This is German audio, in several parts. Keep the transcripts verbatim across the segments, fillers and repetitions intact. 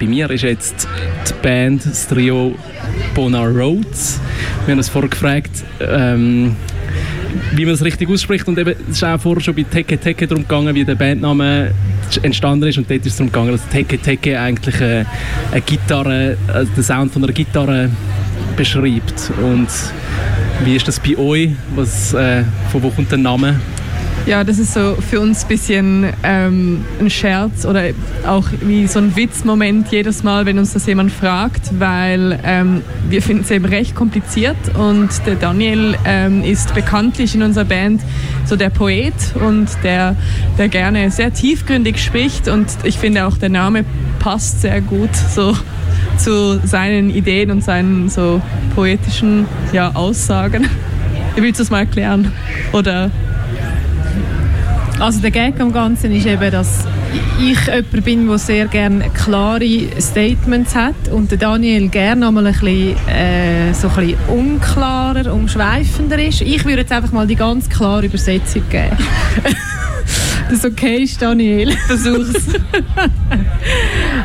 Bei mir ist jetzt die Band, das Trio Bonar Roads. Wir haben uns vorher gefragt, ähm, wie man es richtig ausspricht. Und eben, es ist auch vorher schon bei Teke Teke darum gegangen, wie der Bandname entstanden ist. Und dort ist es darum gegangen, dass Teke Teke eigentlich eine, eine Gitarre, also den Sound von einer Gitarre beschreibt. Und wie ist das bei euch? Was, äh, von wo kommt der Name? Ja, das ist so für uns ein bisschen ähm, ein Scherz oder auch wie so ein Witzmoment jedes Mal, wenn uns das jemand fragt, weil ähm, wir finden es eben recht kompliziert und der Daniel ähm, ist bekanntlich in unserer Band so der Poet und der, der gerne sehr tiefgründig spricht, und ich finde auch der Name passt sehr gut so zu seinen Ideen und seinen so poetischen ja, Aussagen. Willst du das mal erklären? Oder... Also der Gag am Ganzen ist eben, dass ich jemand bin, der sehr gerne klare Statements hat und der Daniel gerne einmal ein bisschen, äh, so ein bisschen unklarer, umschweifender ist. Ich würde jetzt einfach mal die ganz klare Übersetzung geben. Das okay ist, Daniel. Versuch's.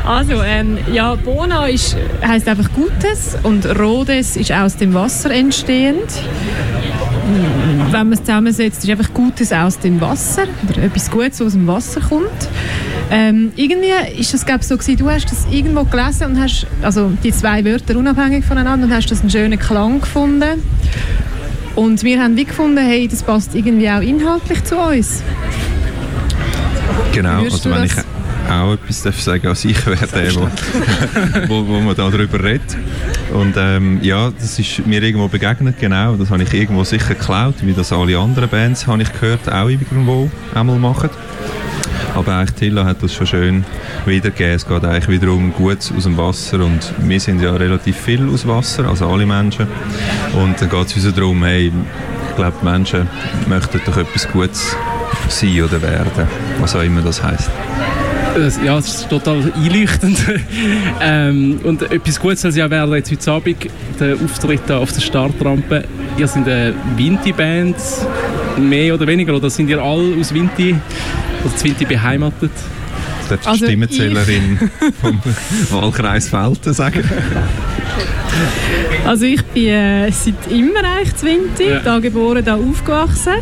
Also, ähm, ja, Bona ist, heisst einfach Gutes und Rhodes ist aus dem Wasser entstehend. Wenn man es zusammensetzt, ist einfach Gutes aus dem Wasser oder etwas Gutes, was aus dem Wasser kommt. Ähm, irgendwie ist das, glaube ich, so gewesen, du hast das irgendwo gelesen und hast also die zwei Wörter unabhängig voneinander und hast das einen schönen Klang gefunden. Und wir haben wie gefunden, hey, das passt irgendwie auch inhaltlich zu uns. Genau, Hörst also wenn ich auch etwas darf sagen, als ich wäre der, wo, wo, wo man da darüber redet. Und ähm, ja, das ist mir irgendwo begegnet, genau. Das habe ich irgendwo sicher geklaut, wie das alle anderen Bands, habe ich gehört, auch irgendwo einmal machen. Aber eigentlich Tilla hat das schon schön wiedergegeben. Es geht eigentlich wiederum Gutes aus dem Wasser und wir sind ja relativ viel aus Wasser, also alle Menschen. Und dann geht es uns darum, hey, ich glaube, Menschen möchten doch etwas Gutes sein oder werden, was auch immer das heisst. Ja, es ist total einleuchtend. ähm, und etwas Gutes soll es ja werden, jetzt heute Abend, der Auftritt auf der Startrampe. Ihr seid eine Winti-Band, mehr oder weniger, oder sind ihr alle aus Winti, also Winti beheimatet? Das darf also die Stimmenzählerin vom Wahlkreis Felten sagen. Also ich bin äh, seit immer eigentlich Winti, ja. Da geboren, da aufgewachsen.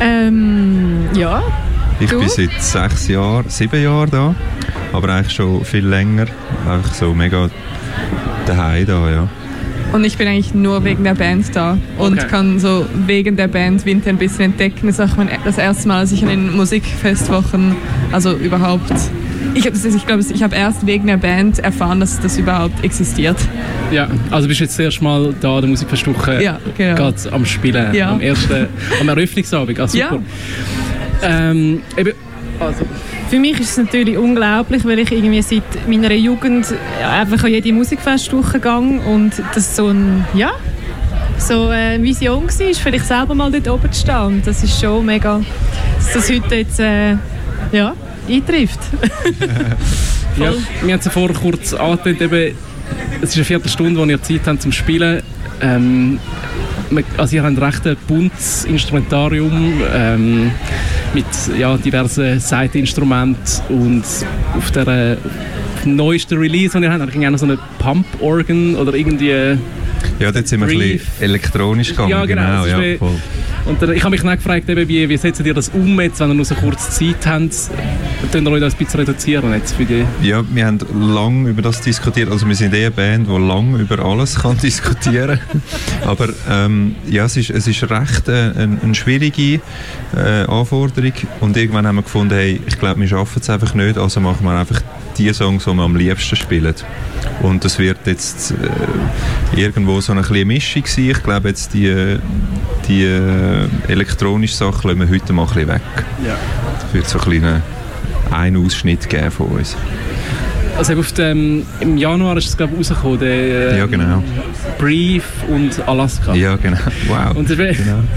Ähm, ja. Ich du? bin seit sechs Jahren, sieben Jahren da, aber eigentlich schon viel länger, einfach so mega daheim da, ja. Und ich bin eigentlich nur wegen der Band da und okay. kann so wegen der Band Winter ein bisschen entdecken. Das ist auch mein, das erste Mal, dass ich in den Musikfestwochen, also überhaupt, ich, ich glaube, ich habe erst wegen der Band erfahren, dass das überhaupt existiert. Ja, also bist du jetzt das erste Mal da, der Musikfestwoche, ja, genau. am Spielen, ja. am ersten, am Eröffnungsabend, also super. Ja. Ähm, eben, also. Für mich ist es natürlich unglaublich, weil ich irgendwie seit meiner Jugend einfach an jede Musikfestwoche gehe und das so ein, ja, so eine Vision war, vielleicht selber mal dort oben zu stehen. Und das ist schon mega, dass das heute jetzt äh, ja, eintrifft. Ja, wir haben es ja vorher kurz angetönt, eben, es ist eine Viertelstunde, wo ihr Zeit habt zum Spielen. Ähm, Also ihr habt recht ein buntes Instrumentarium ähm, mit ja, diversen Seiteninstrumenten und auf der äh, neuesten Release, die ihr habt, habt ihr gerne so eine Pumporgan oder irgendwie... Ja, dort sind wir ein bisschen elektronisch gegangen. Ja, genau. genau ja, voll. Und dann, ich habe mich dann gefragt, eben, wie, wie setzt ihr das um, jetzt, wenn ihr nur so kurze Zeit habt? Könnt ihr euch das ein bisschen reduzieren? Jetzt für die? Ja, wir haben lange über das diskutiert. Also wir sind eher eine Band, die lange über alles kann diskutieren kann. Aber ähm, ja, es, ist, es ist recht äh, eine, eine schwierige äh, Anforderung. Und irgendwann haben wir gefunden, hey, ich glaube, wir schaffen es einfach nicht, also machen wir einfach die Songs, die wir am liebsten spielen. Und das wird jetzt äh, irgendwo so eine kleine Mischung sein. Ich glaube, jetzt die, die äh, elektronische Sache lassen wir heute mal ein bisschen weg. Ja. Das wird so einen kleinen Ein-Ausschnitt geben von uns. Also auf dem, im Januar ist es, glaube ich, rausgekommen, der äh, ja, genau. Brief und Alaska. Ja, genau. Wow. Und das, genau.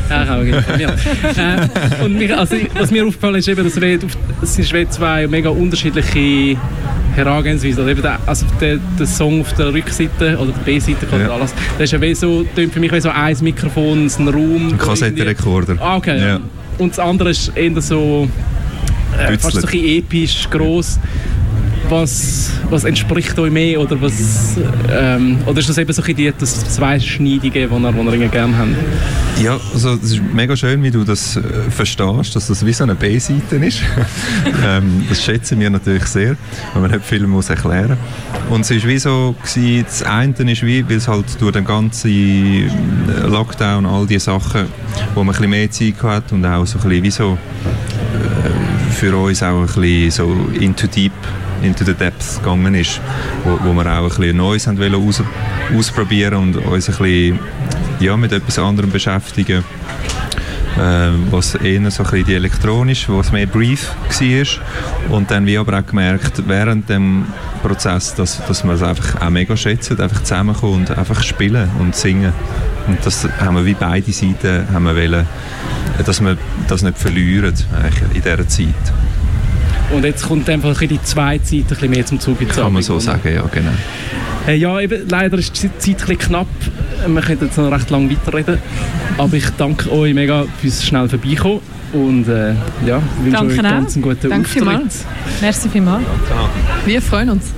Äh, genau. Ja. äh, und mich, also, was mir aufgefallen ist, eben, dass wir, das sind zwei mega unterschiedliche Herangehensweisen. Also, eben der, also der, der Song auf der Rückseite oder der B-Seite oder ja. alles, das ist ja wie so, für mich wie so ein Mikrofon, so ein Raum. Ein Kassettenrekorder. Ah, okay. Ja. Und das andere ist eher so äh, fast so ein bisschen episch, gross. was, was entspricht euch mehr oder was ähm, oder ist das eben so die, das Zweischneidige, das ihr, ihr irgendwie gerne habt? Ja, also es ist mega schön, wie du das äh, verstehst, dass das wie so eine B-Seite ist. ähm, das schätzen wir natürlich sehr, weil man nicht viel muss erklären muss. Und es war wie so, gewesen, das eine ist wie, weil es halt durch den ganzen Lockdown, all diese Sachen, wo man ein bisschen mehr Zeit hat und auch so ein bisschen wie so für uns auch ein bisschen so into deep, into the depths gegangen ist, wo, wo wir auch ein bisschen Neues haben wollen aus, ausprobieren und uns ein bisschen ja, mit etwas anderem beschäftigen, äh, was eher so ein bisschen die elektronisch, was mehr brief war. Und dann wie aber auch gemerkt, während dem Prozess, dass, dass wir es einfach auch mega schätzen, einfach zusammenkommen und einfach spielen und singen. Und das haben wir wie beide Seiten haben wir wollen, dass wir das nicht verlieren in dieser Zeit. Und jetzt kommt einfach die zweite Seite ein bisschen mehr zum Zuge. Kann man so sagen, ja, genau. Äh, ja, eben, leider ist die Zeit ein bisschen knapp. Wir können jetzt noch recht lange weiterreden. Aber ich danke euch mega fürs schnell vorbeikommen. Und äh, ja, wünsche euch ganz einen guten Auftritt. Danke vielmals. Merci vielmals. Wir freuen uns.